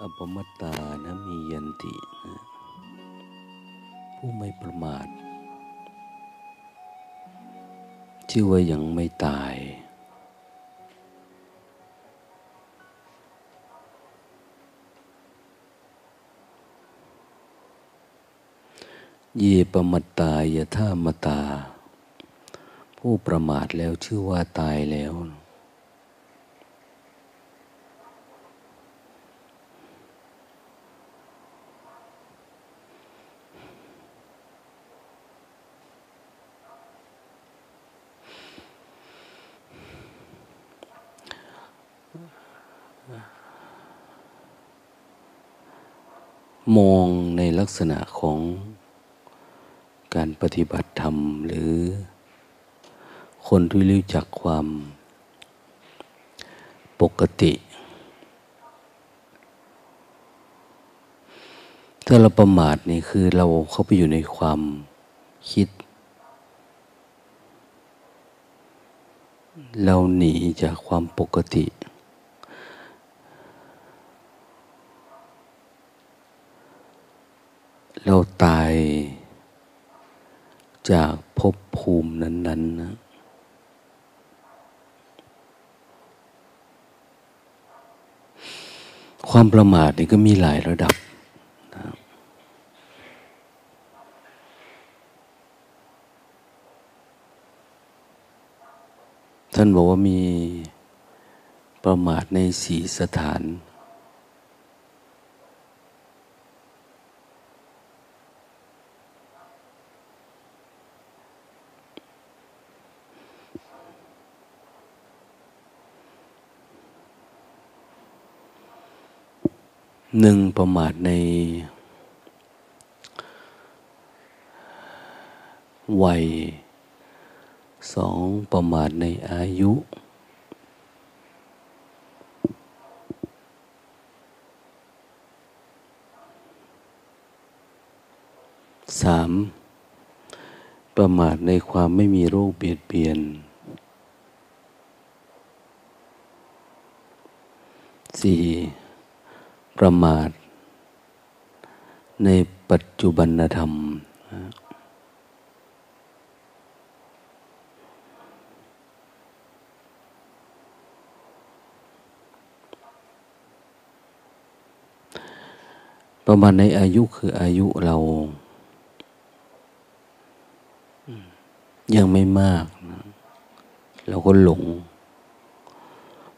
อัปปมัตตานะมียันตินะผู้ไม่ประมาทชื่อว่ายังไม่ตายเยปมัตตายะธามตาผู้ประมาทแล้วชื่อว่าตายแล้วมองในลักษณะของการปฏิบัติธรรมหรือคนที่รู้จักความปกติถ้าเราประมาทนี่คือเราเข้าไปอยู่ในความคิดเราหนีจากความปกติเราตายจากภพภูมินั้นๆนะความประมาทนี่ก็มีหลายระดับนะท่านบอกว่ามีประมาทใน4สถานหนึ่งประมาทในวัยสองประมาทในอายุสามประมาทในความไม่มีโรคเบียดเบียนสี่ประมาทในปัจจุบันธรรมประมาทในอายุคืออายุเรายังไม่มากนะเราก็หลง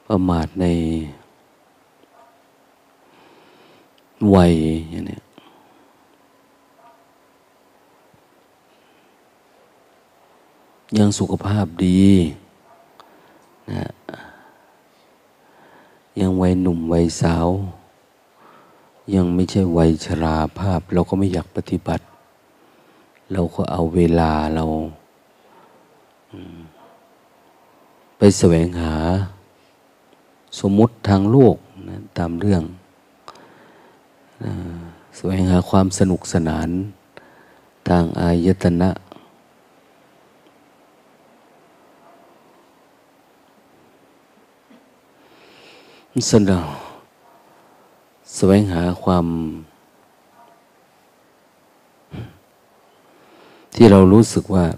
ประมาทในวัยอย่างนี้ยังสุขภาพดีนะยังวัยหนุ่มวัยสาวยังไม่ใช่วัยชราภาพเราก็ไม่อยากปฏิบัติเราก็เอาเวลาเราไปแสวงหาสมมติทางโลกนะตามเรื่องแสวงหาความสนุกสนานทางอายตนะสนุกแสวงหาความที่เรารู้สึกว่าเร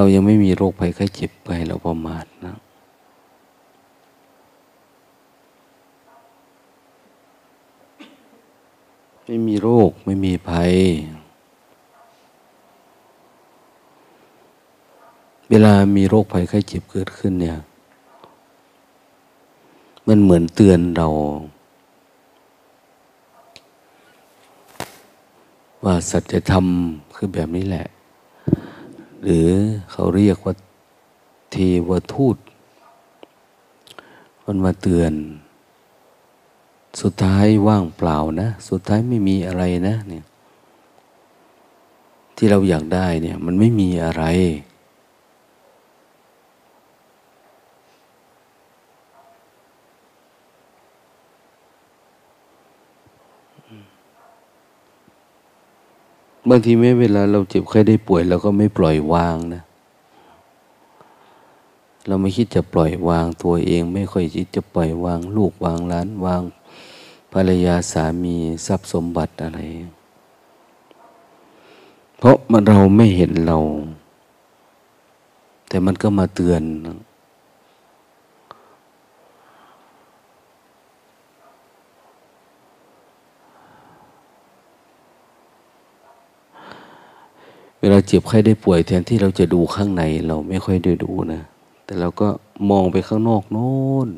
ายังไม่มีโรคภัยไข้เจ็บไปเราประมาทนะไม่มีโรคไม่มีภัยเวลามีโรคภัยไข้เจ็บเกิดขึ้นเนี่ยมันเหมือนเตือนเราว่าสัจธรรมคือแบบนี้แหละหรือเขาเรียกว่าเทวทูตมันมาเตือนสุดท้ายว่างเปล่านะสุดท้ายไม่มีอะไรนะเนี่ยที่เราอยากได้เนี่ยมันไม่มีอะไรบางทีแม้เวลาเราเจ็บไข้ได้ป่วยเราก็ไม่ปล่อยวางนะ เราไม่คิดจะปล่อยวางตัวเองไม่ค่อยคิดจะปล่อยวางลูกวางหลานวางภรรยาสามีทรัพย์สมบัติอะไรเพราะมันเราไม่เห็นเราแต่มันก็มาเตือนเวลาเจ็บไข้ได้ป่วยแทนที่เราจะดูข้างในเราไม่ค่อยได้ดูนะแต่เราก็มองไปข้างนอกโน้น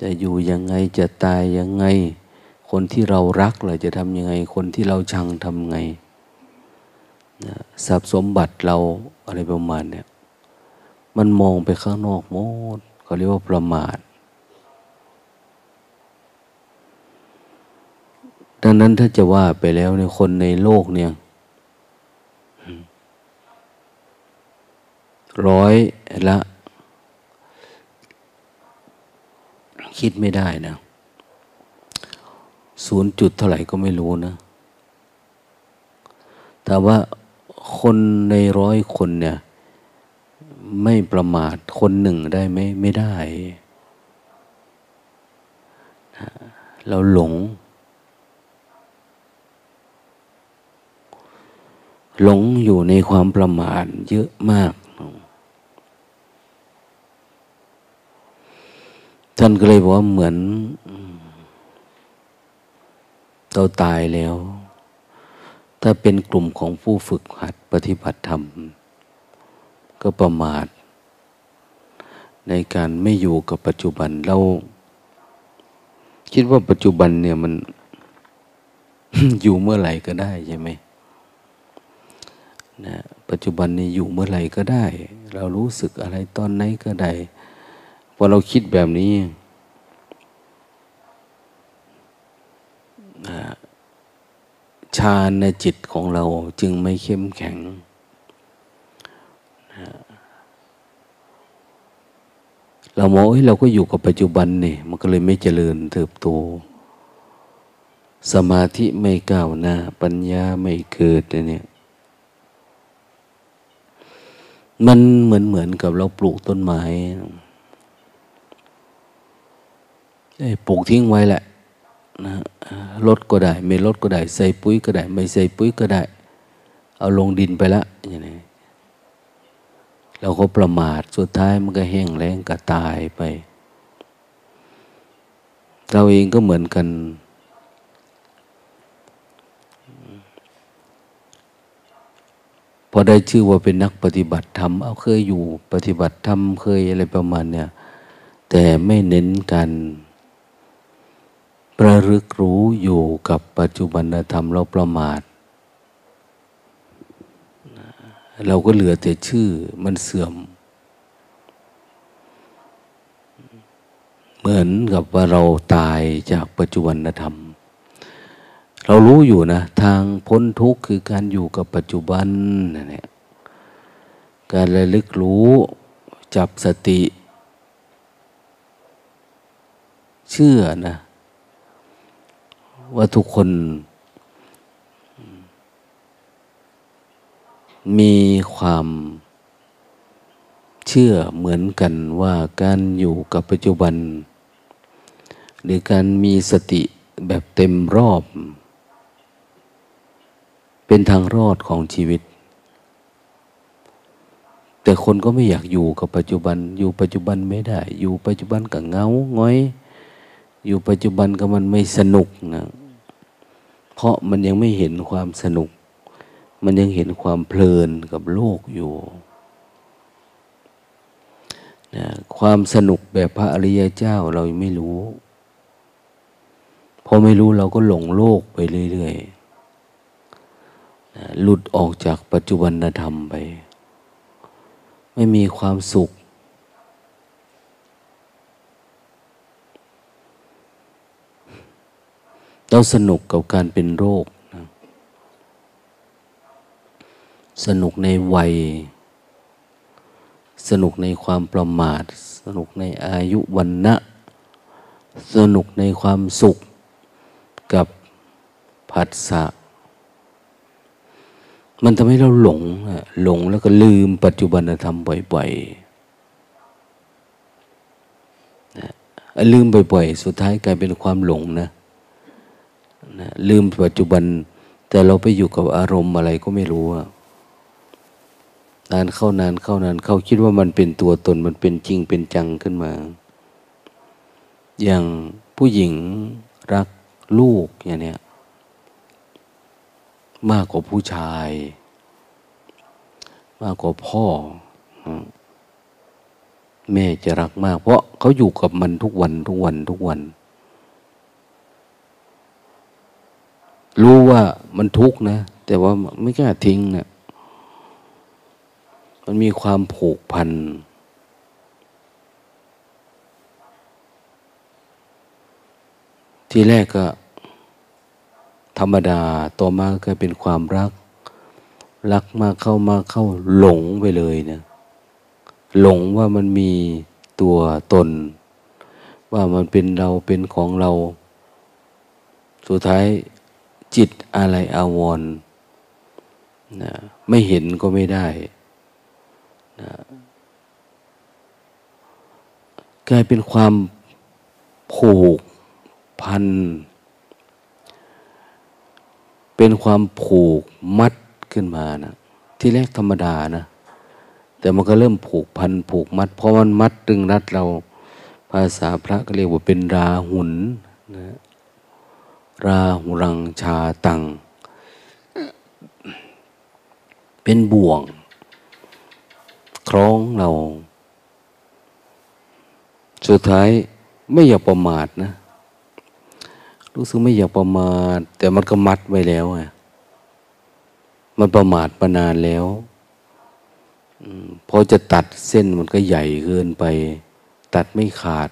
จะอยู่ยังไงจะตายยังไงคนที่เรารักเราจะทำยังไงคนที่เราชังทำไงนะทรัพย์สมบัติเราอะไรประมาณเนี่ยมันมองไปข้างนอกโน้นเขาเรียกว่าประมาทดังนั้นถ้าจะว่าไปแล้วเนี่ยคนในโลกเนี่ย100 ละคิดไม่ได้นะ0 จุดเท่าไหร่ก็ไม่รู้นะแต่ว่าคนใน100 คนเนี่ยไม่ประมาทคน 1ได้ไหมไม่ได้นะเราหลงอยู่ในความประมาทเยอะมากท่านก็เลยบอกว่าเหมือนเราตายแล้วถ้าเป็นกลุ่มของผู้ฝึกหัดปฏิบัติธรรมก็ประมาทในการไม่อยู่กับปัจจุบันเราคิดว่าปัจจุบันเนี่ยมัน อยู่เมื่อไหร่ก็ได้ใช่ไหมนะปัจจุบันนี้อยู่เมื่อไหร่ก็ได้เรารู้สึกอะไรตอนไหนก็ได้พอเราคิดแบบนี้ฌานในจิตของเราจึงไม่เข้มแข็งเรามองเราก็อยู่กับปัจจุบันนี่มันก็เลยไม่เจริญเติบโตสมาธิไม่ก้าวหน้าปัญญาไม่เกิดเนี่ยมันเหมือนกับเราปลูกต้นไม้ปลูกทิ้งไว้แหละนะลดก็ได้ไม่ลดก็ได้ใส่ปุ๋ยก็ได้ไม่ใส่ปุ๋ยก็ได้เอาลงดินไปละอย่างนี้เราก็ประมาทสุดท้ายมันก็แห้งแล้งก็ตายไปเราเองก็เหมือนกันพอได้ชื่อว่าเป็นนักปฏิบัติธรรมเอาเคยอยู่ปฏิบัติธรรมเคยอะไรประมาณเนี่ยแต่ไม่เน้นกันระลึกรู้อยู่กับปัจจุบันธรรมเราประมาทเราก็เหลือแต่ชื่อมันเสื่อมเหมือนกับว่าเราตายจากปัจจุบันธรรมเรารู้อยู่นะทางพ้นทุกข์คือการอยู่กับปัจจุบันนั่นแหละการระลึกรู้จับสติเชื่อนะว่าทุกคนมีความเชื่อเหมือนกันว่าการอยู่กับปัจจุบันหรือการมีสติแบบเต็มรอบเป็นทางรอดของชีวิตแต่คนก็ไม่อยากอยู่กับปัจจุบันอยู่ปัจจุบันไม่ได้อยู่ปัจจุบันก็เงาง้อยอยู่ปัจจุบันก็มันไม่สนุกนะเพราะมันยังไม่เห็นความสนุกมันยังเห็นความเพลินกับโลกอยู่นะความสนุกแบบพระอริยเจ้าเราไม่รู้พอไม่รู้เราก็หลงโลกไปเรื่อยๆหลุดออกจากปัจจุบันธรรมไปไม่มีความสุขเราสนุกกับการเป็นโรคนะสนุกในวัยสนุกในความประมาทสนุกในอายุวรรณะสนุกในความสุขกับผัสสะมันทำให้เราหลงแล้วก็ลืมปัจจุบันธรรมบ่อย ลืมบ่อยๆสุดท้ายกลายเป็นความหลงนะลืมปัจจุบันแต่เราไปอยู่กับอารมณ์อะไรก็ไม่รู้นานเข้านานเข้านานเข้าคิดว่ามันเป็นตัวตนมันเป็นจริงเป็นจังขึ้นมาอย่างผู้หญิงรักลูกอย่างเนี้ยมากกว่าผู้ชายมากกว่าพ่อแม่จะรักมากเพราะเขาอยู่กับมันทุกวันทุกวันทุกวันรู้ว่ามันทุกข์นะแต่ว่าไม่กล้าทิ้งนะมันมีความผูกพันที่แรกก็ธรรมดาต่อมาก็เป็นความรักมากเข้ามาเข้าหลงไปเลยนะหลงว่ามันมีตัวตนว่ามันเป็นเราเป็นของเราสุดท้ายจิตอะไรอาวรณ์นะไม่เห็นก็ไม่ได้นะกลายเป็นความผูกพันเป็นความผูกมัดขึ้นมานะที่แรกธรรมดานะแต่มันก็เริ่มผูกพันผูกมัดเพราะมันมัดตึงรัดเราภาษาพระก็เรียกว่าเป็นราหุลนะราหุรังชาตังเป็นบ่วงคล้องเราสุดท้ายไม่อยากประมาทนะรู้สึกไม่อยากประมาทแต่มันก็มัดไว้แล้วไงมันประมาทมานานแล้วพอจะตัดเส้นมันก็ใหญ่เกินไปตัดไม่ขาด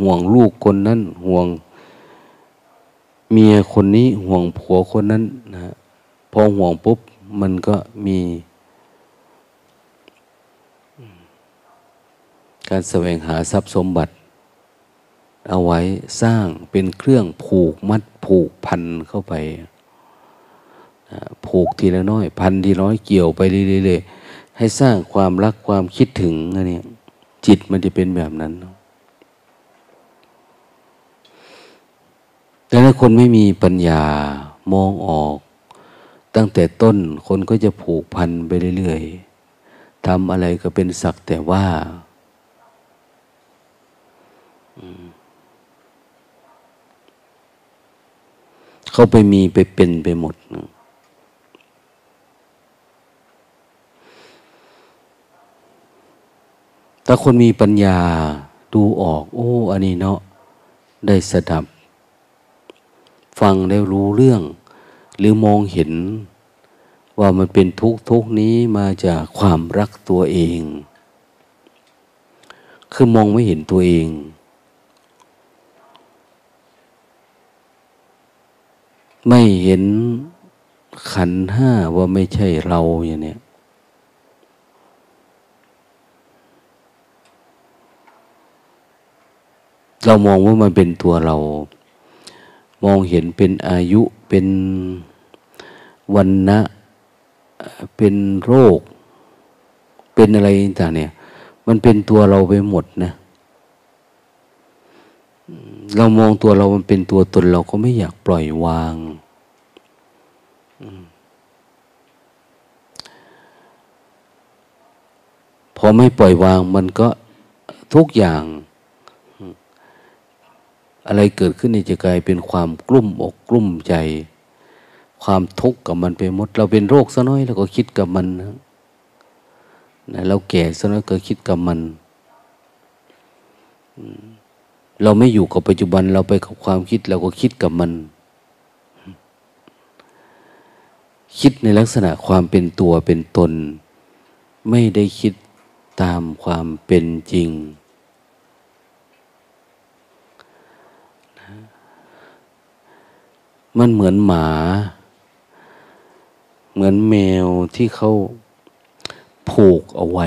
ห่วงลูกคนนั้นห่วงเมียคนนี้ห่วงผัวคนนั้นนะพอห่วงปุ๊บมันก็มีการแสวงหาทรัพย์สมบัติเอาไว้สร้างเป็นเครื่องผูกมัดผูกพันเข้าไปผูกทีละน้อยพันทีน้อยเกี่ยวไปเรื่อยๆให้สร้างความรักความคิดถึงอะไรเนี่ยจิตมันจะเป็นแบบนั้นแต่ถ้าคนไม่มีปัญญามองออกตั้งแต่ต้นคนก็จะผูกพันไปเรื่อยๆทำอะไรก็เป็นสักแต่ว่าเขาไปมีไปเป็นไปหมดนะถ้าคนมีปัญญาดูออกโอ้อันนี้เนาะได้สดับฟังได้รู้เรื่องหรือมองเห็นว่ามันเป็นทุกข์นี้มาจากความรักตัวเองคือมองไม่เห็นตัวเองไม่เห็นขันธ์ห้าว่าไม่ใช่เราอย่างเนี้ยเรามองว่ามันเป็นตัวเรามองเห็นเป็นอายุเป็นวรรณะเป็นโรคเป็นอะไรต่างเนี่ยมันเป็นตัวเราไปหมดนะเรามองตัวเรามันเป็นตัวตนเราก็ไม่อยากปล่อยวางพอไม่ปล่อยวางมันก็ทุกอย่างอะไรเกิดขึ้นนี่จะกลายเป็นความกลุ้มอกกลุ้มใจความทุกข์กับมันไปหมดเราเป็นโรคซะน้อยแล้วก็คิดกับมันนะเราแก่ซะน้อยก็คิดกับมันเราไม่อยู่กับปัจจุบันเราไปกับความคิดเราก็คิดกับมันคิดในลักษณะความเป็นตัวเป็นตนไม่ได้คิดตามความเป็นจริงมันเหมือนหมาเหมือนแมวที่เขาผูกเอาไว้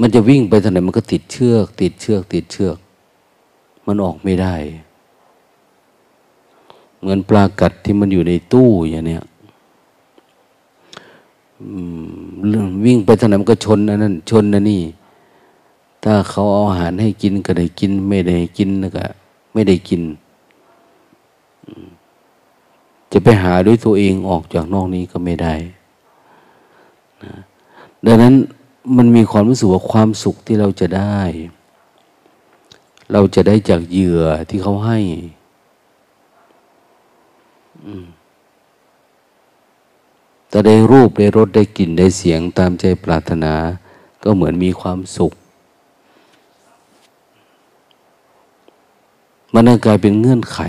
มันจะวิ่งไปทางไหนมันก็ติดเชือกมันออกไม่ได้เหมือนปลากัดที่มันอยู่ในตู้อย่างเนี้ย วิ่งไปถนนก็ชนนั่นชนนั่นนี่ถ้าเขาเอาอาหารให้กินก็ได้กินไม่ได้กินก็ไม่ได้กินจะไปหาด้วยตัวเองออกจากนอกนี้ก็ไม่ได้นะดังนั้นมันมีความรู้สึกว่าความสุขที่เราจะได้จากเหยื่อที่เขาให้แต่ได้รูปได้รสได้กลิ่นได้เสียงตามใจปรารถนาก็เหมือนมีความสุขมันกลายเป็นเงื่อนไข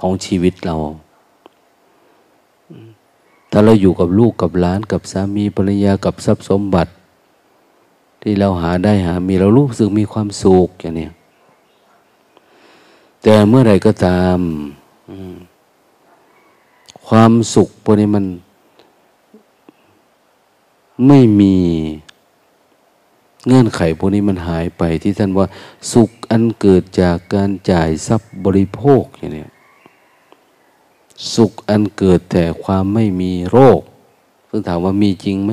ของชีวิตเราถ้าเราอยู่กับลูกกับหลานกับสามีภรรยากับทรัพย์สมบัติที่เราหาได้หามีเรารู้สึกมีความสุขอย่างนี้แต่เมื่อไหร่ก็ตามความสุขพวกนี้มันไม่มีเงื่อนไขพวกนี้มันหายไปที่ท่านว่าสุขอันเกิดจากการจ่ายทรัพย์บริโภคอย่างนี้สุขอันเกิดแต่ความไม่มีโรคซึ่งถามว่ามีจริงไหม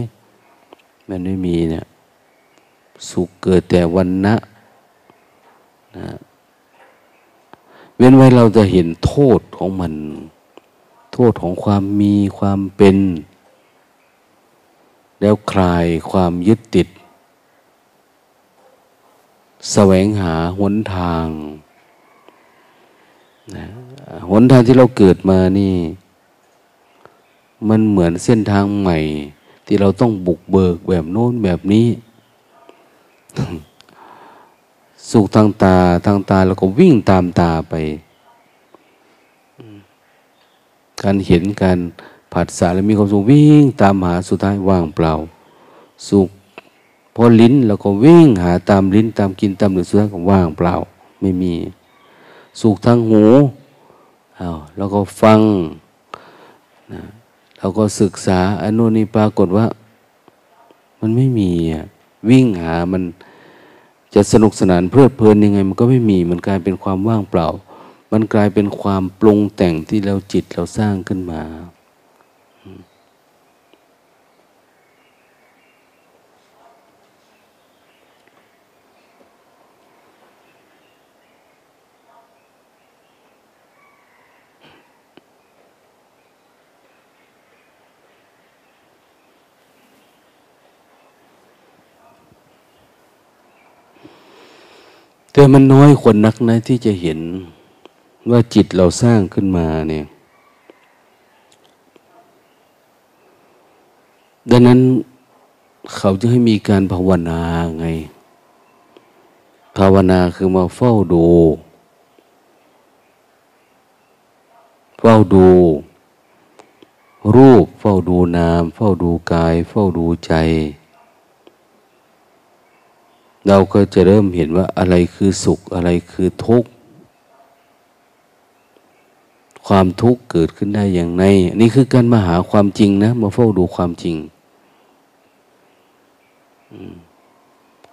มันไม่มีเนี่ยสุขเกิดแต่วันนะนะเว้นไว้เราจะเห็นโทษของมันโทษของความมีความเป็นแล้วคลายความยึดติดแสวงหาหนทางนะหนทางที่เราเกิดมานี่มันเหมือนเส้นทางใหม่ที่เราต้องบุกเบิกแบบโน้นแบบนี้ สุขทางตาแล้วก็วิ่งตามตาไปการเห็นการผัสสะแล้วมีความสุขวิ่งตามหาสุดท้ายว่างเปล่าสุขพอลิ้นแล้วก็วิ่งหาตามลิ้นตามกินตามหรือสุดท้ายก็ว่างเปล่าไม่มีสุขทางหูแล้วก็ฟังนะแล้วก็ศึกษาอันนู้นนี่ปรากฏว่ามันไม่มีวิ่งหามันจะสนุกสนานเพลิดเพลินยังไงมันก็ไม่มีมันกลายเป็นความว่างเปล่ามันกลายเป็นความปรุงแต่งที่เราจิตเราสร้างขึ้นมาแต่มันน้อยคนนักนะที่จะเห็นว่าจิตเราสร้างขึ้นมาเนี่ยดังนั้นเขาจะให้มีการภาวนาไงภาวนาคือมาเฝ้าดูรูปเฝ้าดูนามเฝ้าดูกายเฝ้าดูใจเราก็จะเริ่มเห็นว่าอะไรคือสุขอะไรคือทุกข์ความทุกข์เกิดขึ้นได้อย่างไรนี่คือการมาหาความจริงนะมาเฝ้าดูความจริง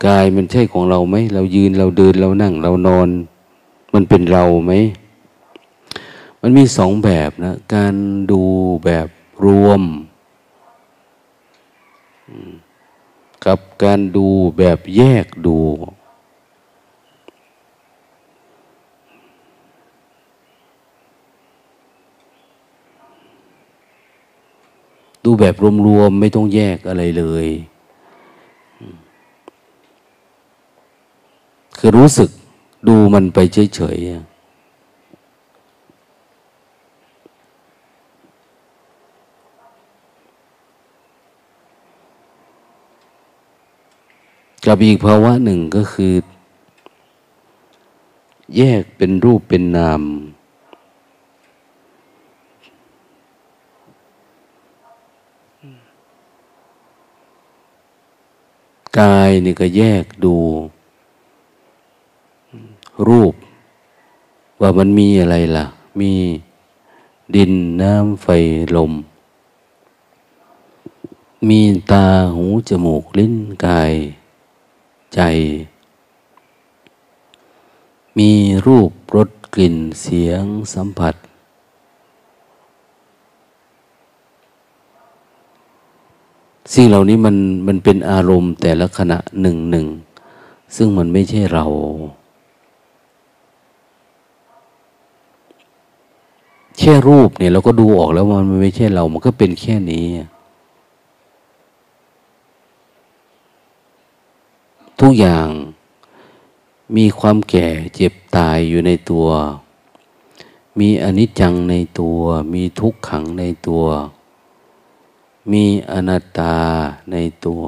กายมันใช่ของเราไหมเรายืนเราเดินเรานั่งเรานอนมันเป็นเราไหมมันมีสองแบบนะการดูแบบรวมกับการดูแบบแยกดูแบบรวมๆไม่ต้องแยกอะไรเลยคือรู้สึกดูมันไปเฉยๆกับอีกภาวะหนึ่งก็คือแยกเป็นรูปเป็นนามกายนี่ก็แยกดูรูปว่ามันมีอะไรล่ะมีดินน้ำไฟลมมีตาหูจมูกลิ้นกายใจมีรูปรสกลิ่นเสียงสัมผัส สิ่งเหล่านี้มันเป็นอารมณ์แต่ละขณะหนึ่งหนึ่งซึ่งมันไม่ใช่เราแค่รูปเนี่ยเราก็ดูออกแล้วว่ามันไม่ใช่เรามันก็เป็นแค่นี้ทุกอย่างมีความแก่เจ็บตายอยู่ในตัวมีอนิจจังในตัวมีทุกขังในตัวมีอนัตตาในตัว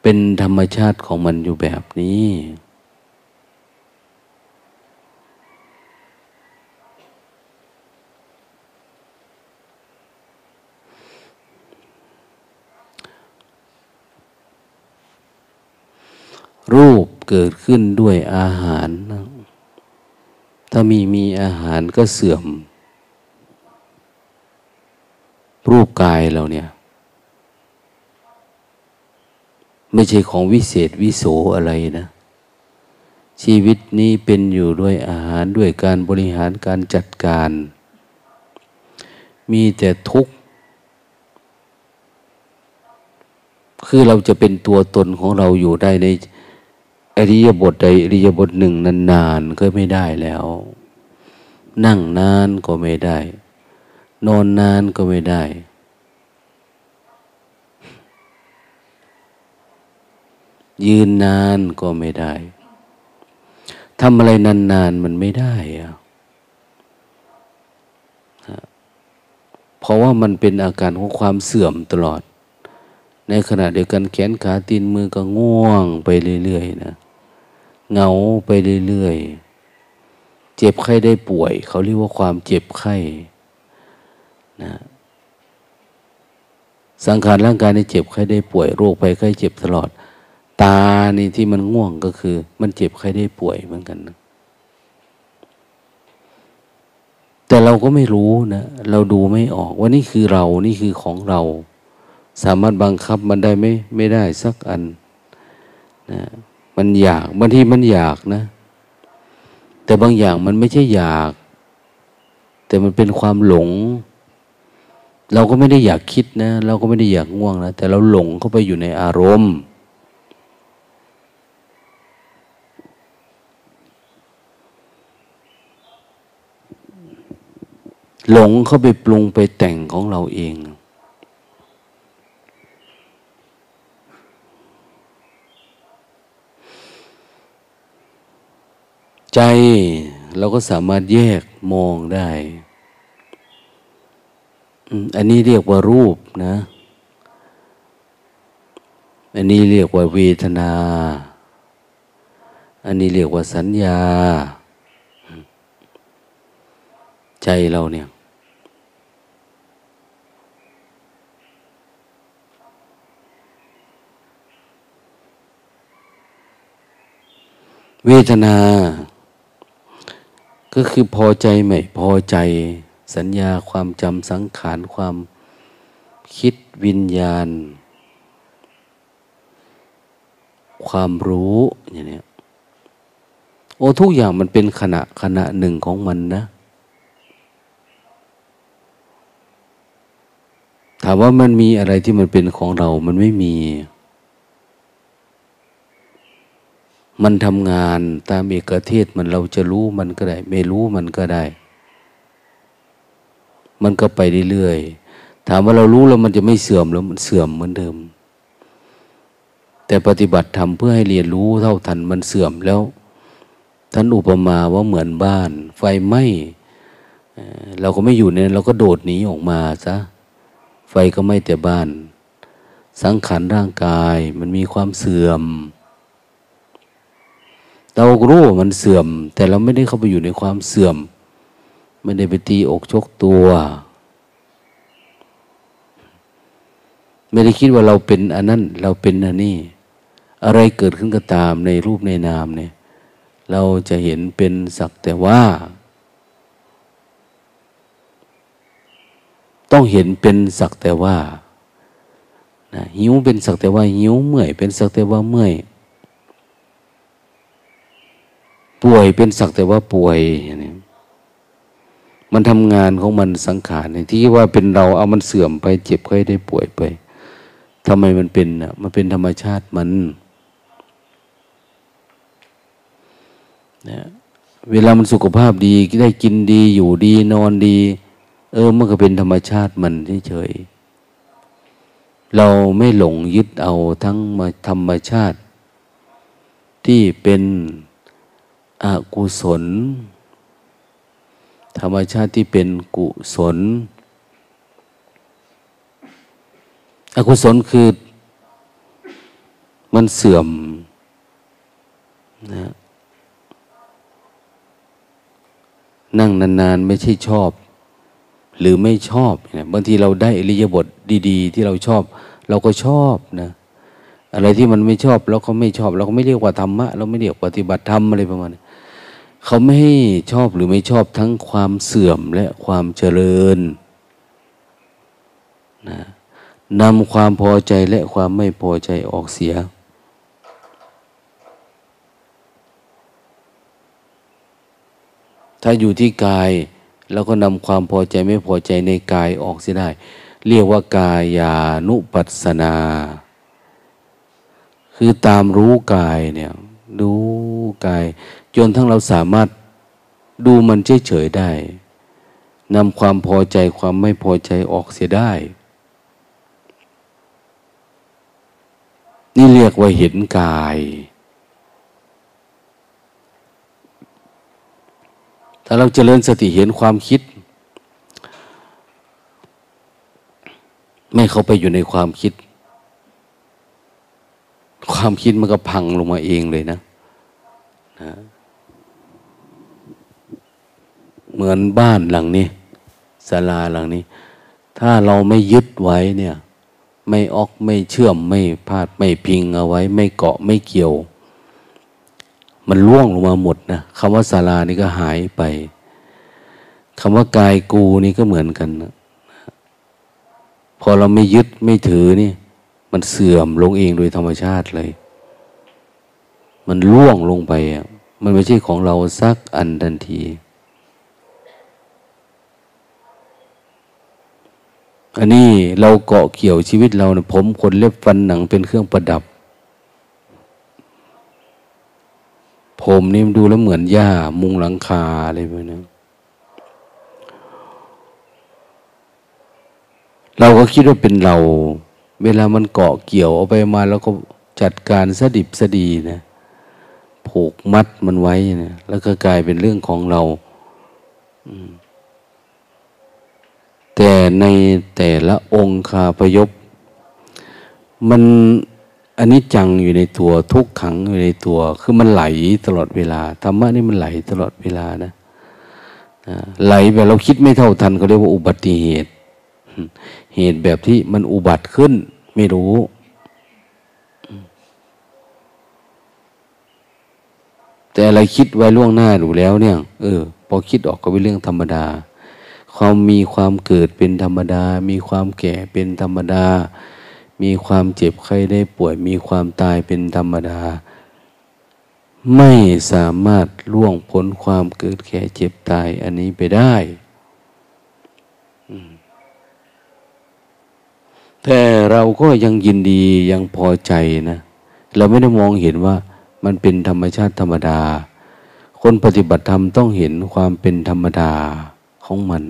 เป็นธรรมชาติของมันอยู่แบบนี้รูปเกิดขึ้นด้วยอาหารถ้ามีอาหารก็เสื่อมรูปกายเราเนี่ยไม่ใช่ของวิเศษวิโสอะไรนะชีวิตนี้เป็นอยู่ด้วยอาหารด้วยการบริหารการจัดการมีแต่ทุกข์คือเราจะเป็นตัวตนของเราอยู่ได้ในอริยบทใดอริยบทหนึ่งนานๆก็ไม่ได้แล้วนั่งนานก็ไม่ได้นอนนานก็ไม่ได้ยืนนานก็ไม่ได้ทำอะไรนานๆมันไม่ได้อะเพราะว่ามันเป็นอาการของความเสื่อมตลอดในขณะเดียวกันแขนขาตีนมือก็ง่วงไปเรื่อยๆนะเหงาไปเรื่อยๆเจ็บไข้ได้ป่วยเขาเรียกว่าความเจ็บไข้นะสังขารร่างกายนี่เจ็บไข้ได้ป่วยโรคภัยไข้เจ็บตลอดตานี่ที่มันง่วงก็คือมันเจ็บไข้ได้ป่วยเหมือนกันนะแต่เราก็ไม่รู้นะเราดูไม่ออกว่านี่คือเรานี่คือของเราสามารถบังคับมันได้ไหมไม่ได้สักอันนะมันอยากบางทีมันอยากนะแต่บางอย่างมันไม่ใช่อยากแต่มันเป็นความหลงเราก็ไม่ได้อยากคิดนะเราก็ไม่ได้อยากง่วงนะแต่เราหลงเข้าไปอยู่ในอารมณ์หลงเข้าไปปรุงไปแต่งของเราเองใจเราก็สามารถแยกมองได้อันนี้เรียกว่ารูปนะอันนี้เรียกว่าเวทนาอันนี้เรียกว่าสัญญาใจเราเนี่ยเวทนาก็คือพอใจไม่พอใจสัญญาความจำสังขารความคิดวิญญาณความรู้อย่างนี้โอ้ทุกอย่างมันเป็นขณะหนึ่งของมันนะถามว่ามันมีอะไรที่มันเป็นของเรามันไม่มีมันทำงานตามเอกเทศมันเราจะรู้มันก็ได้ไม่รู้มันก็ได้มันก็ไปเรื่อยๆถามว่าเรารู้แล้วมันจะไม่เสื่อมแล้วมันเสื่อมเหมือนเดิมแต่ปฏิบัติธรรมเพื่อให้เรียนรู้เท่าทันมันเสื่อมแล้วท่านอุปมาว่าเหมือนบ้านไฟไหม้เราก็ไม่อยู่เนี่ยเราก็โดดหนีออกมาซะไฟก็ไหม้แต่บ้านสังขารร่างกายมันมีความเสื่อมเรารู้ว่ามันเสื่อมแต่เราไม่ได้เข้าไปอยู่ในความเสื่อมไม่ได้ไปตีอกชกตัวไม่ได้คิดว่าเราเป็นอันนั้นเราเป็นอันนี้อะไรเกิดขึ้นก็ตามในรูปในนามเนี่ยเราจะเห็นเป็นสักแต่ว่าต้องเห็นเป็นสักแต่ว่าหิวเป็นสักแต่ว่าหิวเมื่อยเป็นสักแต่ว่าเมื่อยป่วยเป็นสักแต่ว่าป่วย มันทำงานของมันสังขารที่ว่าเป็นเราเอามันเสื่อมไปเจ็บไข้ได้ป่วยไปทำไมมันเป็นอ่ะมันเป็นธรรมชาติมันนะเวลามันสุขภาพดีได้กินดีอยู่ดีนอนดีมันก็เป็นธรรมชาติมันเฉยๆเราไม่หลงยึดเอาทั้งธรรมชาติที่เป็นอกุศลธรรมชาติที่เป็นกุศลอกุศลคือมันเสื่อมนะนั่งนานๆไม่ใช่ชอบหรือไม่ชอบนะบางทีเราได้อริยบทดีๆที่เราชอบเราก็ชอบนะอะไรที่มันไม่ชอบเราก็ไม่ชอบเราก็ไม่เรียกว่าธรรมะเราไม่เรียกปฏิบัติธรรมอะไรประมาณนี้เขาไม่ให้ชอบหรือไม่ชอบทั้งความเสื่อมและความเจริญนะนำความพอใจและความไม่พอใจออกเสียถ้าอยู่ที่กายเราก็นำความพอใจไม่พอใจในกายออกเสียได้เรียกว่ากายานุปัสสนาคือตามรู้กายเนี่ยดูกายจนทั้งเราสามารถดูมันเฉยๆได้นำความพอใจความไม่พอใจออกเสียได้นี่เรียกว่าเห็นกายถ้าเราเจริญสติเห็นความคิดไม่เข้าไปอยู่ในความคิดความคิดมันก็พังลงมาเองเลยนะเหมือนบ้านหลังนี้ศาลาหลังนี้ถ้าเราไม่ยึดไว้เนี่ยไม่ออกไม่เชื่อมไม่พาดไม่พิงเอาไว้ไม่เกาะไม่เกี่ยวมันล่วงลงมาหมดนะคำว่าศาลานี่ก็หายไปคำว่ากายกูนี่ก็เหมือนกันนะพอเราไม่ยึดไม่ถือนี่มันเสื่อมลงเองโดยธรรมชาติเลยมันล่วงลงไปอ่ะมันไม่ใช่ของเราสักอันทันทีอันนี้เราเกาะเกี่ยวชีวิตเราเนี่ยผมขนเล็บฟันหนังเป็นเครื่องประดับผมนี่ดูแล้วเหมือนหญ้ามุงหลังคาอะไรไปนะเราก็คิดว่าเป็นเราเวลามันเกาะเกี่ยวเอาไปมาแล้วก็จัดการสะดิบสะดีนะผูกมัดมันไว้นะแล้วก็กลายเป็นเรื่องของเราแต่ในแต่ละองค์คาพยพมันอนิจจังอยู่ในตัวทุกขังอยู่ในตัวคือมันไหลตลอดเวลาธรรมะนี่มันไหลตลอดเวลานะไหลแบบเราคิดไม่เท่าทันเขาเรียกว่าอุบัติเหตุเหตุแบบที่มันอุบัติขึ้นไม่รู้แต่อะไรคิดไว้ล่วงหน้าอยู่แล้วเนี่ยพอคิดออกก็เป็นเรื่องธรรมดาความมีความเกิดเป็นธรรมดามีความแก่เป็นธรรมดามีความเจ็บไข้ได้ป่วยมีความตายเป็นธรรมดาไม่สามารถล่วงพ้นความเกิดแก่เจ็บตายอันนี้ไปได้แต่เราก็ยังยินดียังพอใจนะเราไม่ได้มองเห็นว่ามันเป็นธรรมชาติธรรมดาคนปฏิบัติธรรมต้องเห็นความเป็นธรรมดาของมัน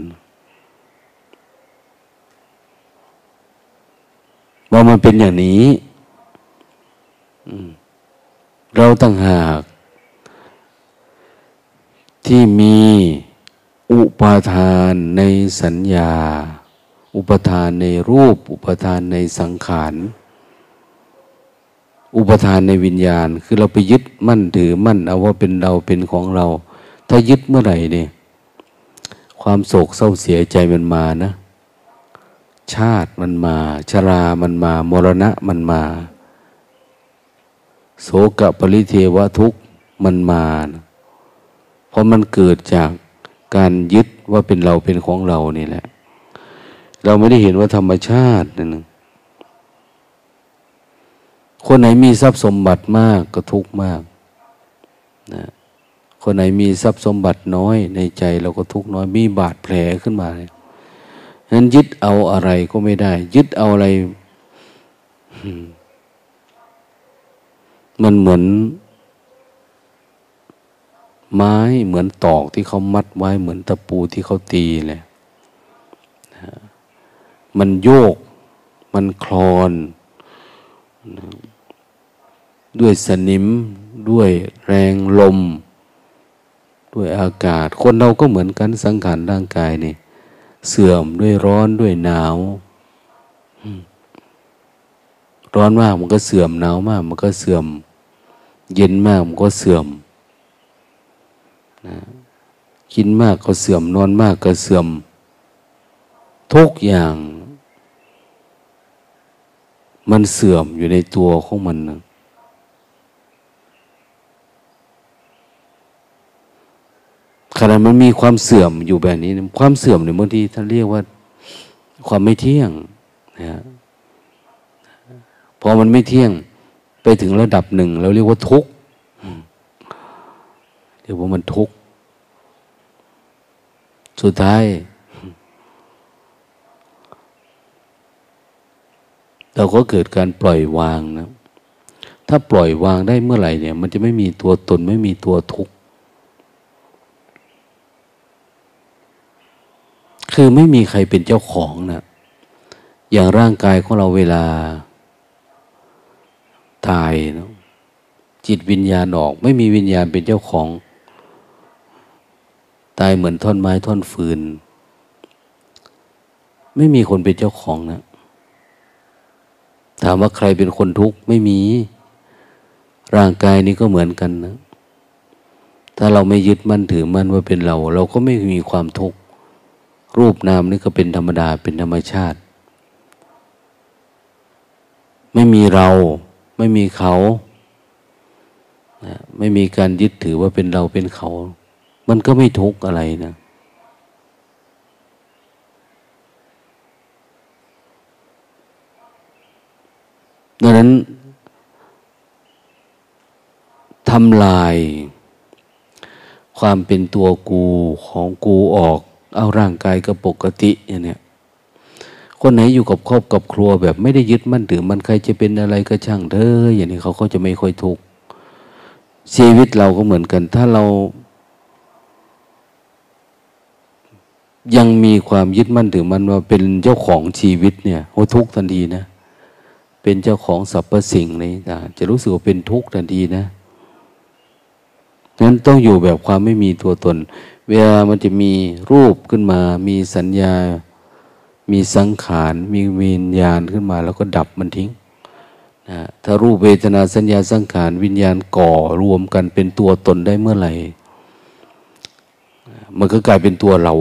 ว่ามันเป็นอย่างนี้เราต่างหากที่มีอุปาทานในสัญญาอุปทานในรูปอุปทานในสังขารอุปทานในวิญญาณคือเราไปยึดมั่นถือมั่นเอาว่าเป็นเราเป็นของเราถ้ายึดเมื่อไหร่เนี่ยความโศกเศร้าเสียใจมันมานะชาติมันมาชรามันมามรณะมันมาโสกปริเทวทุกข์มันมานะเพราะมันเกิดจากการยึดว่าเป็นเราเป็นของเรานี่แหละเราไม่ได้เห็นว่าธรรมชาตินั่นนะคนไหนมีทรัพย์สมบัติมากก็ทุกข์มากนะ คนไหนมีทรัพย์สมบัติน้อยในใจเราก็ทุกข์น้อยมีบาดแผลขึ้นมาเลยนั้นยึดเอาอะไรก็ไม่ได้ยึดเอาอะไรมันเหมือนไม้เหมือนตอกที่เขามัดไว้เหมือนตะปูที่เขาตีเลยมันโยกมันคลอนด้วยสนิมด้วยแรงลมด้วยอากาศคนเราก็เหมือนกันสังขารร่างกายนี่เสื่อมด้วยร้อนด้วยหนาวร้อนมากมันก็เสื่อมหนาวมากมันก็เสื่อมเย็นมากมันก็เสื่อมกินมากก็เสื่อมนอนมากก็เสื่อมทุกอย่างมันเสื่อมอยู่ในตัวของมันนะขณะมันมีความเสื่อมอยู่แบบนี้ความเสื่อมเนี่ยบางทีท่านเรียกว่าความไม่เที่ยงนะฮะพอมันไม่เที่ยงไปถึงระดับหนึ่งเราเรียกว่าทุกข์เรียกว่ามันทุกข์สุดท้ายเราก็เกิดการปล่อยวางนะถ้าปล่อยวางได้เมื่อไหร่เนี่ยมันจะไม่มีตัวตนไม่มีตัวทุกข์คือไม่มีใครเป็นเจ้าของนะอย่างร่างกายของเราเวลาตายนะจิตวิญญาณออกไม่มีวิญญาณเป็นเจ้าของตายเหมือนท่อนไม้ท่อนฟืนไม่มีคนเป็นเจ้าของนะถามว่าใครเป็นคนทุกข์ไม่มีร่างกายนี้ก็เหมือนกันนะถ้าเราไม่ยึดมั่นถือมั่นว่าเป็นเราเราก็ไม่มีความทุกข์รูปนามนี่ก็เป็นธรรมดาเป็นธรรมชาติไม่มีเราไม่มีเขาไม่มีการยึดถือว่าเป็นเราเป็นเขามันก็ไม่ทุกข์อะไรนะดังนั้นทำลายความเป็นตัวกูของกูออกเอาร่างกายก็ปกติอย่างเนี้ยคนไหนอยู่กับครอบกับครัวแบบไม่ได้ยึดมั่นถือมันใครจะเป็นอะไรก็ช่างเถอะอย่างนี้เขาก็จะไม่ค่อยทุกข์ชีวิตเราก็เหมือนกันถ้าเรายังมีความยึดมั่นถือมันว่าเป็นเจ้าของชีวิตเนี่ยโหทุกข์ทันทีนะเป็นเจ้าของสรรพสิ่งเลยจะรู้สึกว่าเป็นทุกข์ทันทีนะนั้นต้องอยู่แบบความไม่มีตัวตนเวลามันจะมีรูปขึ้นมามีสัญญามีสังขารมีวิญญาณขึ้นมาแล้วก็ดับมันทิ้งนะถ้ารูปเวทนาสัญญาสังขารวิญญาณก่อรวมกันเป็นตัวตนได้เมื่อไหร่มันก็กลายเป็นตัวเรา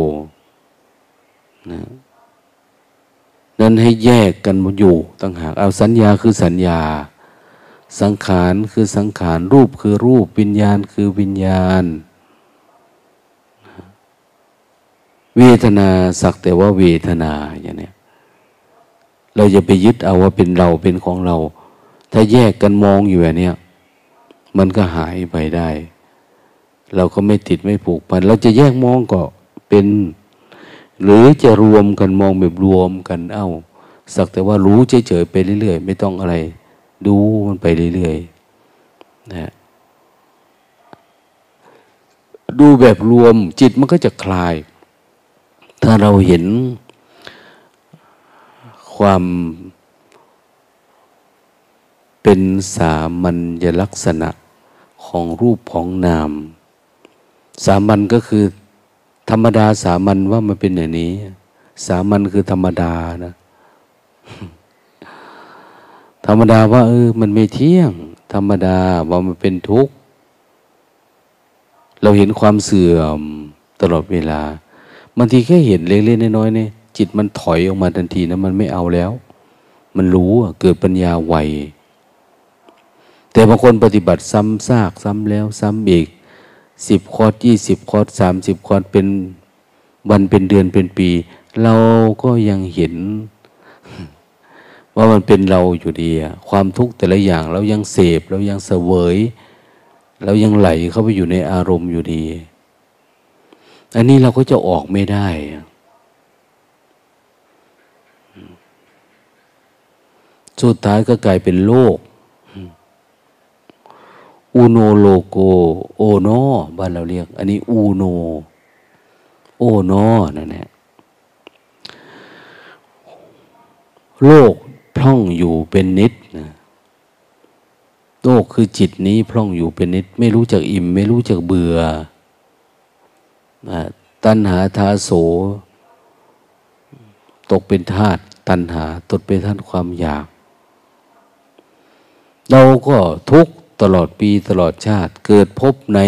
นะนั้นให้แยกกันอยู่ต่างหากเอาสัญญาคือสัญญาสังขารคือสังขารรูปคือรูปวิญญาณคือวิญญาณเวทนาสักแต่ว่าเวทนาอย่างนี้เราจะไปยึดเอาว่าเป็นเราเป็นของเราถ้าแยกกันมองอยู่แบบนี้มันก็หายไปได้เราก็ไม่ติดไม่ผูกพันเราจะแยกมองก็เป็นหรือจะรวมกันมองแบบรวมกันเอาสักแต่ว่ารู้เฉยๆไปเรื่อยๆไม่ต้องอะไรดูมันไปเรื่อยๆนะดูแบบรวมจิตมันก็จะคลายถ้าเราเห็นความเป็นสามัญลักษณะของรูปของนามสามัญก็คือธรรมดาสามัญว่ามันเป็นอย่างนี้สามัญคือธรรมดานะธรรมดาว่ามันไม่เที่ยงธรรมดาว่ามันเป็นทุกข์เราเห็นความเสื่อมตลอดเวลาบางทีแค่เห็นเล็กๆน้อยๆเนี่ยจิตมันถอยออกมาทันทีนะมันไม่เอาแล้วมันรู้เกิดปัญญาไวแต่บางคนปฏิบัติซ้ำซากซ้ำแล้วซ้ำอีก10 คอร์ส 20 คอร์ส 30 คอร์สเป็นวันเป็นเดือนเป็นปีเราก็ยังเห็นว่ามันเป็นเราอยู่ดีความทุกข์แต่ละอย่างเรายังเสพเรายังเสวย เรายังไหลเข้าไปอยู่ในอารมณ์อยู่ดีอันนี้เราก็จะออกไม่ได้สุดท้ายก็กลายเป็นโลกอูโนโลโกโอโนบ้านเราเรียกอันนี้อูโนโอโนนั่นแหละโลกพร่องอยู่เป็นนิดนะโลกคือจิตนี้พร่องอยู่เป็นนิดไม่รู้จักอิ่มไม่รู้จักเบื่อตัณหาทาโสตกเป็นธาตุตัณหาตกเป็นธาตุความอยากเราก็ทุกข์ตลอดปีตลอดชาติเกิดพบไหน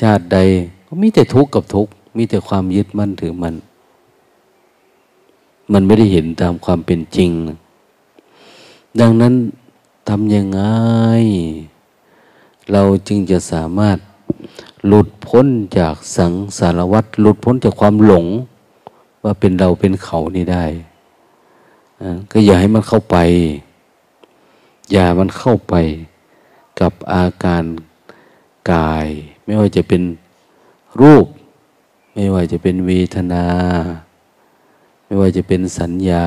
ชาติใดก็มีแต่ทุกข์กับทุกข์มีแต่ความยึดมั่นถือมันมันไม่ได้เห็นตามความเป็นจริงดังนั้นทำยังไงเราจึงจะสามารถหลุดพ้นจากสังสารวัฏหลุดพ้นจากความหลงว่าเป็นเราเป็นเขานี่ได้ก็อย่าให้มันเข้าไปอย่ามันเข้าไปกับอาการกายไม่ว่าจะเป็นรูปไม่ว่าจะเป็นเวทนาไม่ว่าจะเป็นสัญญา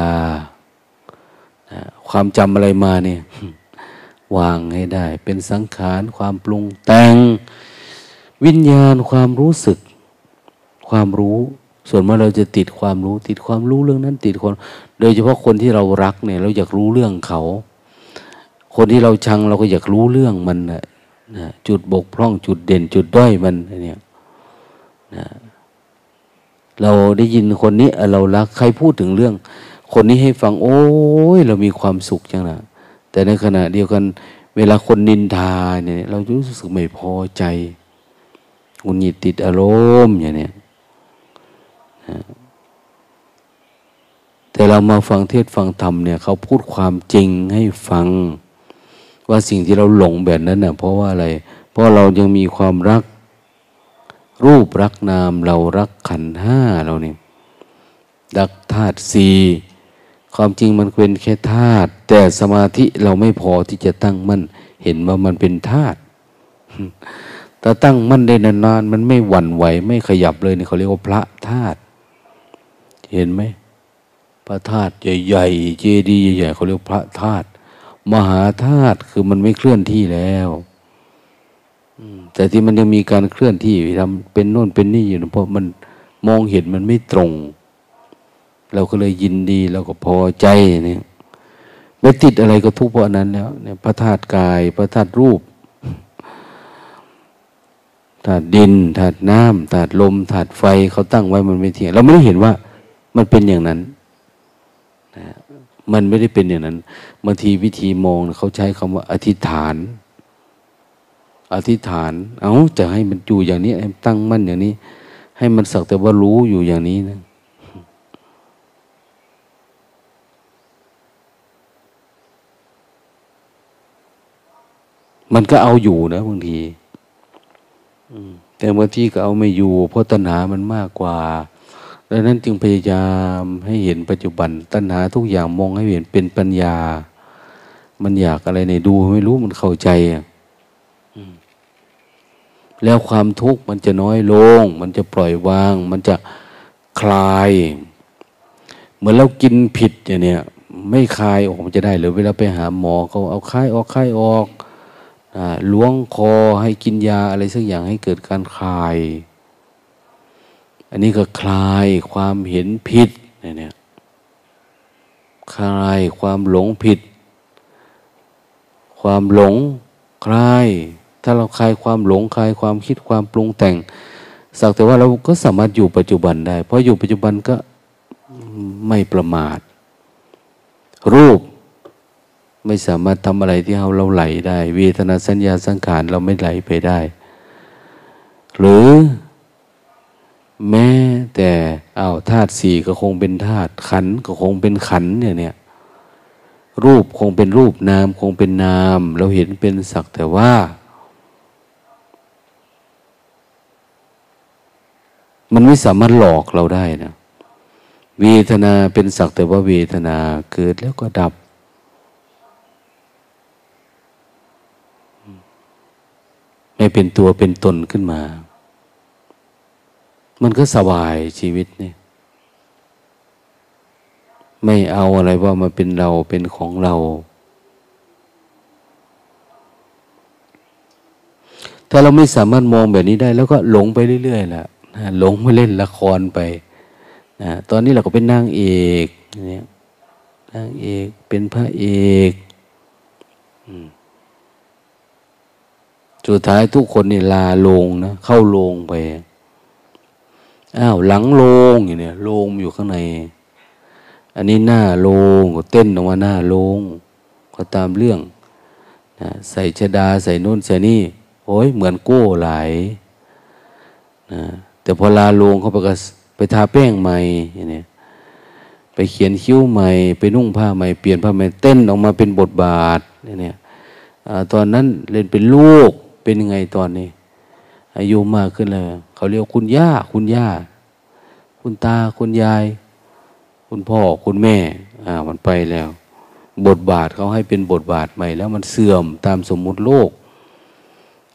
ความจำอะไรมาเนี่ยวางให้ได้เป็นสังขารความปรุงแต่งวิญญาณความรู้สึกความรู้ส่วนมากเราจะติดความรู้ติดความรู้เรื่องนั้นติดคนโดยเฉพาะคนที่เรารักเนี่ยเราอยากรู้เรื่องเขาคนที่เราชังเราก็อยากรู้เรื่องมันนะจุดบกพร่องจุดเด่นจุดด้อยมันเนี่ยนะเราได้ยินคนนี้เรารักใครพูดถึงเรื่องคนนี้ให้ฟังโอ้ยเรามีความสุขจังนะแต่ในขณะเดียวกันเวลาคนนินทาเนี่ยเรารู้สึกไม่พอใจหงุดหงิดติดอารมณ์อย่างเนี้ยแต่เรามาฟังเทศน์ฟังธรรมเนี่ยเขาพูดความจริงให้ฟังว่าสิ่งที่เราหลงแบบนั้นน่ะเพราะว่าอะไรเพราะเรายังมีความรักรูปรักนามเรารักขันธ์ห้าเราเนี่ยรักธาตุสี่ความจริงมันเป็นแค่ธาตุแต่สมาธิเราไม่พอที่จะตั้งมั่นเห็นว่ามันเป็นธาตุแต่ตั้งมั่นได้นานๆมันไม่หวั่นไหวไม่ขยับเลยนี่เขาเรียกว่าพระธาตุเห็นไหมพระธาตุใหญ่ๆเจดีย์ใหญ่ๆเขาเรียกพระธาตุมหาธาตุคือมันไม่เคลื่อนที่แล้วแต่ที่มันยังมีการเคลื่อนที่ทำเป็นโน่นเป็นนี่อยู่เพราะมันมองเห็นมันไม่ตรงเราก็เลยยินดีเราก็พอใจเนี่ยไม่ติดอะไรก็ทุกข์เพราะนั้นแล้วเนี่ยพระธาตุกายพระธาตุรูปธาตุดินธาตุน้ำธาตุลมธาตุไฟเขาตั้งไว้มันไม่เที่ยงเราไม่ได้เห็นว่ามันเป็นอย่างนั้นมันไม่ได้เป็นอย่างนั้นบางทีวิธีมองเขาใช้คำว่าอธิษฐานอธิษฐานเอาจะให้มันอยู่อย่างนี้ตั้งมั่นอย่างนี้ให้มันสักแต่ว่ารู้อยู่อย่างนี้นะมันก็เอาอยู่นะบางทีแต่บางทีก็เอาไม่อยู่เพราะตัณหามันมากกว่าดังนั้นจึงพยายามให้เห็นปัจจุบันตัณหาทุกอย่างมองให้เห็นเป็นปัญญามันอยากอะไรเนี่ยดูไม่รู้มันเข้าใจแล้วความทุกข์มันจะน้อยลงมันจะปล่อยวางมันจะคลายเหมือนเรากินผิดอย่างเนี้ยไม่คลายออกมันจะได้หรือเวลาไปหาหมอเขาเอาคลายออกคลายออกล้วงคอให้กินยาอะไรสักอย่างให้เกิดการคลายอันนี้ก็คลายความเห็นผิดเนี่ยคลายความหลงผิดความหลงคลายถ้าเราคลายความหลงคลายความคิดความปรุงแต่งสักแต่ว่าเราก็สามารถอยู่ปัจจุบันได้เพราะอยู่ปัจจุบันก็ไม่ประมาทรูปไม่สามารถทำอะไรที่เราไหลได้เวทนาสัญญาสังขารเราไม่ไหลไปได้หรือแม้แต่เอาธาตุสี่ก็คงเป็นธาตุขันธ์ก็คงเป็นขันธ์เนี่ยรูปคงเป็นรูปนามคงเป็นนามเราเห็นเป็นสักแต่ว่ามันไม่สามารถหลอกเราได้นะเวทนาเป็นสักแต่ว่าเวทนาเกิดแล้วก็ดับ ไม่เป็นตัวเป็นตนขึ้นมามันก็สบายชีวิตเนี่ยไม่เอาอะไรว่ามาเป็นเราเป็นของเราถ้าเราไม่สามารถมองแบบนี้ได้แล้วก็หลงไปเรื่อยๆล่ะหลงไปเล่นละครไปตอนนี้เราก็เป็นนางเอกเนี่ยนางเอกเป็นพระเอกสุดท้ายทุกคนนี่ลาโลงนะเข้าโลงไปอ้าวหลังโลงอย่างเนี้ยโลงอยู่ข้างในอันนี้หน้าโลงก็เต้นออกมาหน้าโลงก็ตามเรื่องนะใส่ชดาใส่โน่นใส่นี่โอ้ยเหมือนโก้หลายนะแต่พอลาโลงเขาไปก็ไปทาแป้งใหม่อย่างเนี้ยไปเขียนคิ้วใหม่ไปนุ่งผ้าใหม่เปลี่ยนผ้าใหม่เต้นออกมาเป็นบทบาทอย่างเนี้ยตอนนั้นเล่นเป็นลูกเป็นยังไงตอนนี้อายุมากขึ้นแล้วเขาเรียกคุณย่าคุณย่าคุณตาคุณยายคุณพ่อคุณแม่มันไปแล้วบทบาทเขาให้เป็นบทบาทใหม่แล้วมันเสื่อมตามสมมุติโลก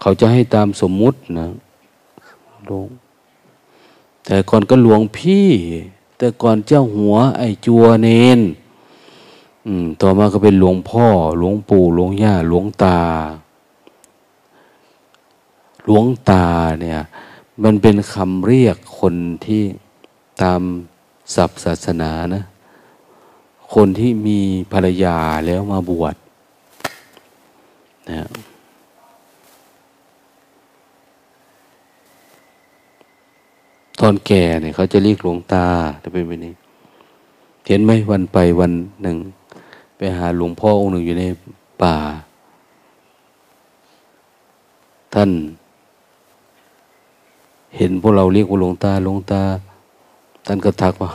เขาจะให้ตามสมมุตินะโลกแต่ก่อนก็หลวงพี่แต่ก่อนเจ้าหัวไอ้จัวเนนต่อมาก็เป็นหลวงพ่อหลวงปู่หลวงย่าหลวงตาหลวงตาเนี่ยมันเป็นคำเรียกคนที่ตามศัพท์ศาสนานะคนที่มีภรรยาแล้วมาบวชนะตอนแก่เนี่ยเขาจะเรียกหลวงตาจะเป็นแบบนี้เห็นไหมวันไปวันหนึ่งไปหาหลวงพ่อองค์หนึ่งอยู่ในป่าท่านเห็นพวกเราเรียกว่าหลวงตาหลวงตาท่านก็ทักว่า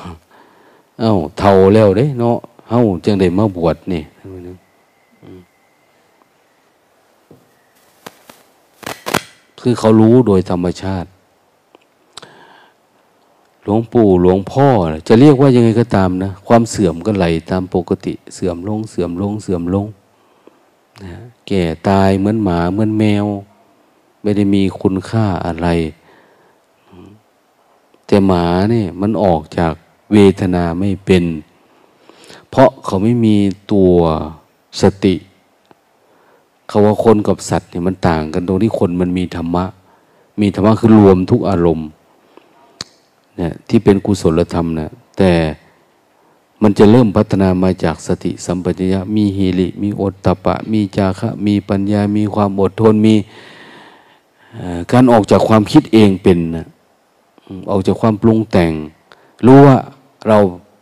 เอ้าเฒ่าแล้วเด้เนาะเฮาจังได้มาบวชนี่คือเขารู้โดยธรรมชาติหลวงปู่หลวงพ่อจะเรียกว่ายังไงก็ตามนะความเสื่อมก็ไหลตามปกติเสื่อมลงเสื่อมลงเสื่อมลงนะแก่ตายเหมือนหมาเหมือนแมวไม่ได้มีคุณค่าอะไรแต่หมาเนี่ยมันออกจากเวทนาไม่เป็นเพราะเขาไม่มีตัวสติเขาว่าคนกับสัตว์เนี่ยมันต่างกันตรงที่คนมันมีธรรมะมีธรรมะคือรวมทุกอารมณ์เนี่ยที่เป็นกุศลธรรมนะแต่มันจะเริ่มพัฒนามาจากสติสัมปชัญญะมีหิริมีโอตตัปปะมีจาคะมีปัญญามีความอดทนมีการออกจากความคิดเองเป็นนะออกจากความปรุงแต่งรู้ว่าเรา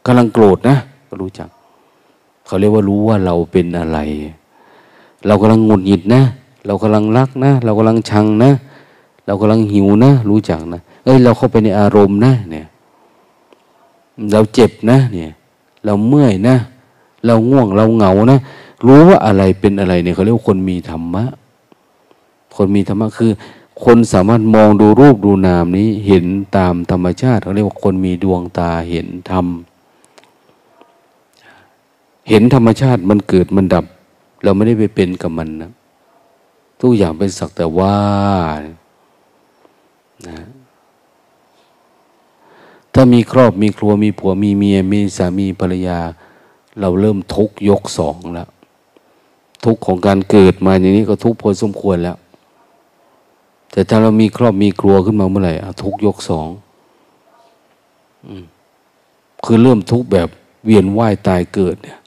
กำลังโกรธนะก็รู้จักเขาเรียกว่ารู้ว่าเราเป็นอะไรเรากำลังหงุดหงิดนะเรากำลังรักนะเรากำลังชังนะเรากำลังหิวนะรู้จักนะเราเข้าไปในอารมณ์นะเนี่ยเราเจ็บนะเนี่ยเราเมื่อยนะเราง่วงเราเหงานะรู้ว่าอะไรเป็นอะไรเนี่ยเขาเรียกว่าคนมีธรรมะคนมีธรรมะคือคนสามารถมองดูรูปดูนามนี้เห็นตามธรรมชาติเขาเรียกว่าคนมีดวงตาเห็นธรรมเห็นธรรมชาติมันเกิดมันดับเราไม่ได้ไปเป็นกับมันนะทุกอย่างเป็นสักแต่ว่านะถ้ามีครอบมีครัวมีผัวมีเมียมีสามีภรรยาเราเริ่มทุกยกสองแล้วทุกของการเกิดมาอย่างนี้ก็ทุกพอสมควรแล้วแต่ถ้าเรามีครอบมีครัวขึ้นมาเมื่อไหร่ทุกยกสองคือเริ่มทุกแบบเวียนว่ายตายเกิดเนี่ย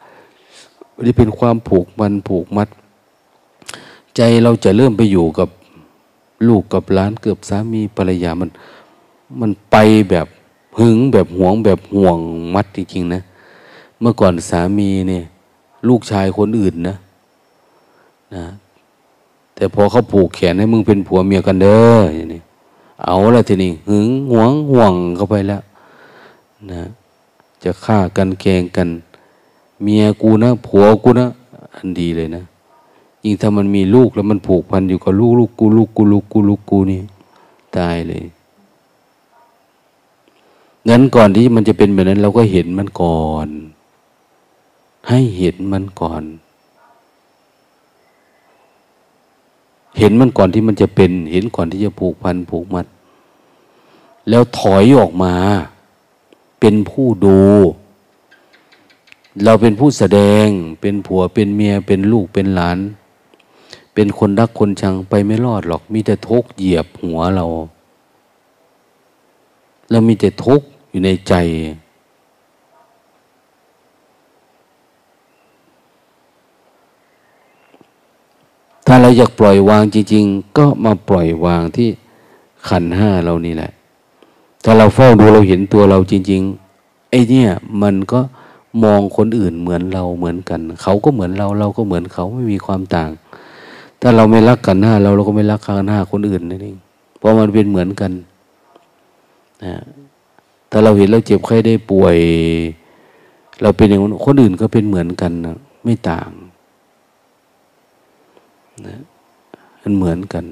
นี่เป็นความผูกมันผูกมัดใจเราจะเริ่มไปอยู่กับลูกกับหลานเกือบสามีภรรยามันไปแบบหึงแบบหวงแบบห่วงมัดจริงๆนะเมื่อก่อนสามีเนี่ยลูกชายคนอื่นนะแต่พอเขาผูกแขนให้มึงเป็นผัวเมียกันเด้ออย่างนี้เอาละทีนี้หึงหวงห่วงเข้าไปแล้วนะจะฆ่ากันแกงกันเมียกูนะผัวกูนะอันดีเลยนะยิ่งถ้ามันมีลูกแล้วมันผูกพันอยู่กับลูกลูกกูนี่ตายเลยงั้นก่อนที่มันจะเป็นแบบนั้นเราก็เห็นมันก่อนให้เห็นมันก่อน เห็นมันก่อนที่มันจะเป็นเห็นก่อนที่จะผูกพันผูกมัดแล้วถอยออกมาเป็นผู้ดูเราเป็นผู้แสดงเป็นผัวเป็นเมียเป็นลูกเป็นหลานเป็นคนรักคนชังไปไม่รอดหรอกมีแต่ทุกข์เหยียบหัวเราแล้วมีแต่ทุกข์อยู่ในใจถ้าเราอยากปล่อยวางจริงๆก็มาปล่อยวางที่ขันธ์5เรานี่แหละถ้าเราเฝ้าดูเราเห็นตัวเราจริงๆไอ้เนี่ยมันก็มองคนอื่นเหมือนเราเหมือนกันเขาก็เหมือนเราเราก็เหมือนเขาไม่มีความต่างถ้าเราไม่รักกันหน้าเราก็ไม่รักกันหน้าคนอื่นนั่นเองเพราะมันเป็นเหมือนกันนะถ้าเราเห็นเราเจ็บไข้ได้ป่วยเราเป็นอย่างคนอื่นก็เป็นเหมือนกันนะไม่ต่างนะมันเหมือนกัน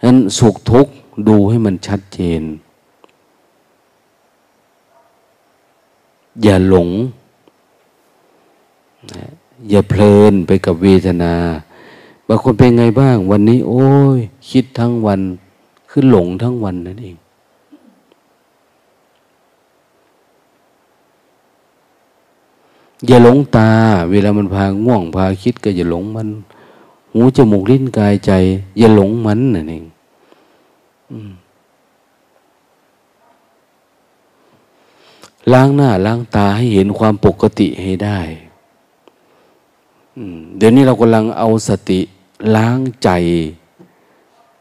ฉะนั้นสุขทุกข์ดูให้มันชัดเจนอย่าหลงนะอย่าเพลินไปกับเวทนาบางคนเป็นไงบ้างวันนี้โอ้ยคิดทั้งวันคือหลงทั้งวันนั่นเองอย่าหลงตาเวลามันพาง่วงพาคิดก็อย่าหลงมันหูจมูกลิ้นกายใจอย่าหลงมันนั่นเองล้างหน้าล้างตาให้เห็นความปกติให้ได้เดี๋ยวนี้เรากำลังเอาสติล้างใจ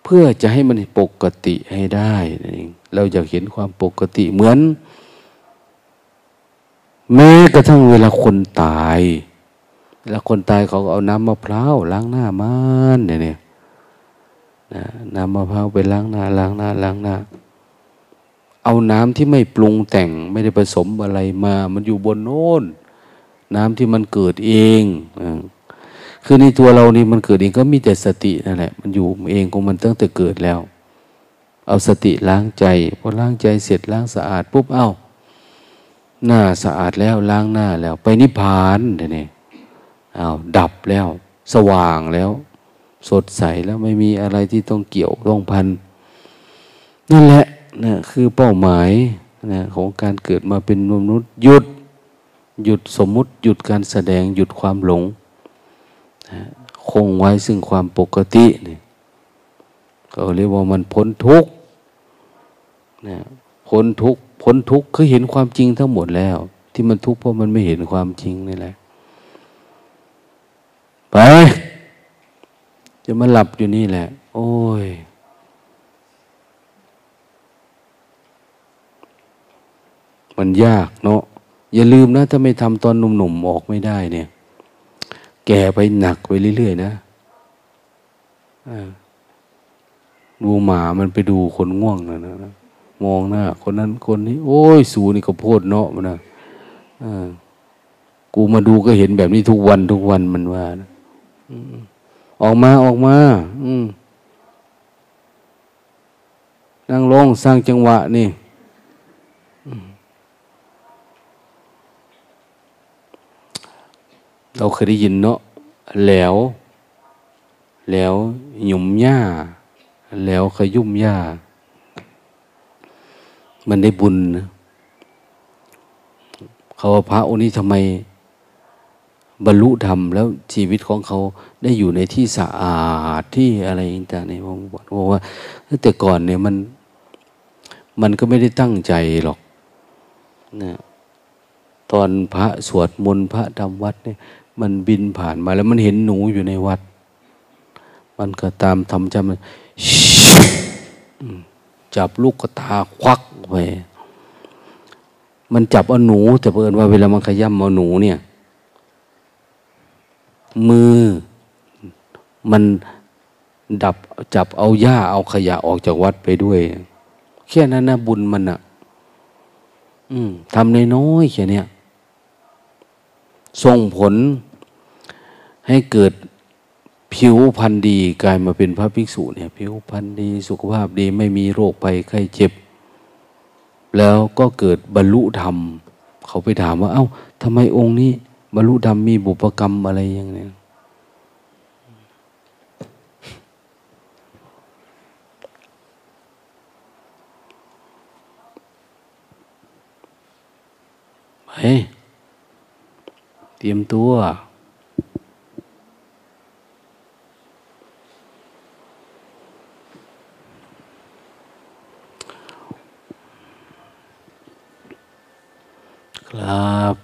เพื่อจะให้มันปกติให้ได้นั่นเองเราอยากเห็นความปกติเหมือนแม้กระทั่งเวลาคนตายแล้วคนตายเขาก็เอาน้ำมะพร้าวล้างหน้ามันเนี่ยนะน้ำมะพร้าวไปล้างหน้าเอาน้ำที่ไม่ปรุงแต่งไม่ได้ผสมอะไรมามันอยู่บนโน้นน้ำที่มันเกิดเองคือในตัวเรานี่มันเกิดเองก็มีแต่สตินั่นแหละมันอยู่เองของมันตั้งแต่เกิดแล้วเอาสติล้างใจพอล้างใจเสร็จล้างสะอาดปุ๊บเอ้าหน้าสะอาดแล้วล้างหน้าแล้วไปนิพพานเนี่ยเอาดับแล้วสว่างแล้วสดใสแล้วไม่มีอะไรที่ต้องเกี่ยวต้องพันนั่นแหละนะคือเป้าหมายนะของการเกิดมาเป็นมนุษย์หยุดสมมุติหยุดการแสดงหยุดความหลงนะคงไว้ซึ่งความปกติเนี่ยก็เรียกว่ามันพ้นทุกข์นะพ้นทุกข์คือเห็นความจริงทั้งหมดแล้วที่มันทุกข์เพราะมันไม่เห็นความจริงนี่แหละไปจะมาหลับอยู่นี่แหละโอ้ยมันยากเนาะอย่าลืมนะถ้าไม่ทำตอนหนุ่มๆออกไม่ได้เนี่ยแก่ไปหนักไปเรื่อยๆนะดูหมามันไปดูคนง่วงนะมองหน้าคนนั้นคนนี้โอ้ยสูนี่ก็โพดเนาะมันนะกูมาดูก็เห็นแบบนี้ทุกวันมันว่านะออกมานั่งลงสร้างจังหวะนี่เราเคยได้ยินเนาะแล้วหยุมหญ้าแล้วขยุ่มหญ้ามันได้บุญนะเขาว่าพระองค์นี้ทำไมบรรลุธรรมแล้วชีวิตของเขาได้อยู่ในที่สะอาดที่อะไรต่างๆในพระองค์บอกว่าแต่ก่อนเนี่ยมันก็ไม่ได้ตั้งใจหรอกนะตอนพระสวดมนต์พระทำวัดเนี่ยมันบินผ่านมาแล้วมันเห็นหนูอยู่ในวัดมันก็ตามทำจำจับลูกกระตาควักไว้มันจับเอาหนูแต่เผอิญว่าเวลามันขย้ำเอาหนูเนี่ยมือมันดับจับเอาหญ้าเอาขยะออกจากวัดไปด้วยแค่นั้นนะบุญมันอะทำน้อยๆแค่นี้ส่งผลให้เกิดผิวพรรณดีกลายมาเป็นพระภิกษุเนี่ยผิวพรรณดีสุขภาพดีไม่มีโรคภัยไข้เจ็บแล้วก็เกิดบรรลุธรรมเขาไปถามว่าเอ้าทำไมองค์นี้บรรลุธรรมมีบุพกรรมอะไรอย่างเนี้ย เตรียมตัวครับ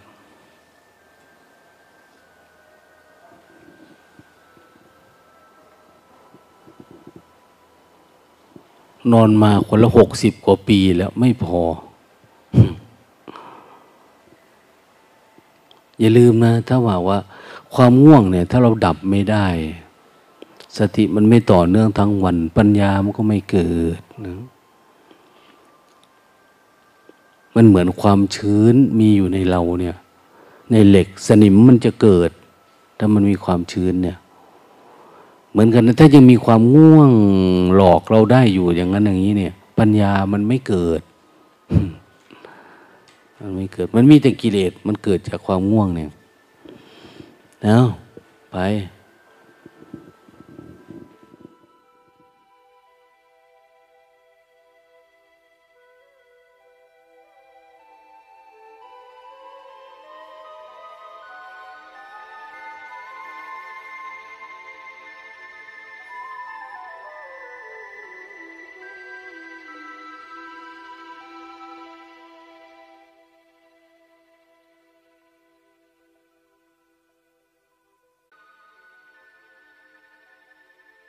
นอนมาคนละ60 กว่าปีแล้วไม่พอ อย่าลืมนะถ้าว่าความง่วงเนี่ยถ้าเราดับไม่ได้สติมันไม่ต่อเนื่องทั้งวันปัญญามันก็ไม่เกิดนะมันเหมือนความชื้นมีอยู่ในเราเนี่ยในเหล็กสนิมมันจะเกิดถ้ามันมีความชื้นเนี่ยเหมือนกันนะถ้ายังมีความง่วงหลอกเราได้อยู่อย่างนั้นอย่างนี้เนี่ยปัญญามันไม่เกิด มันไม่เกิดมันมีแต่กิเลสมันเกิดจากความง่วงเนี่ยเอาไป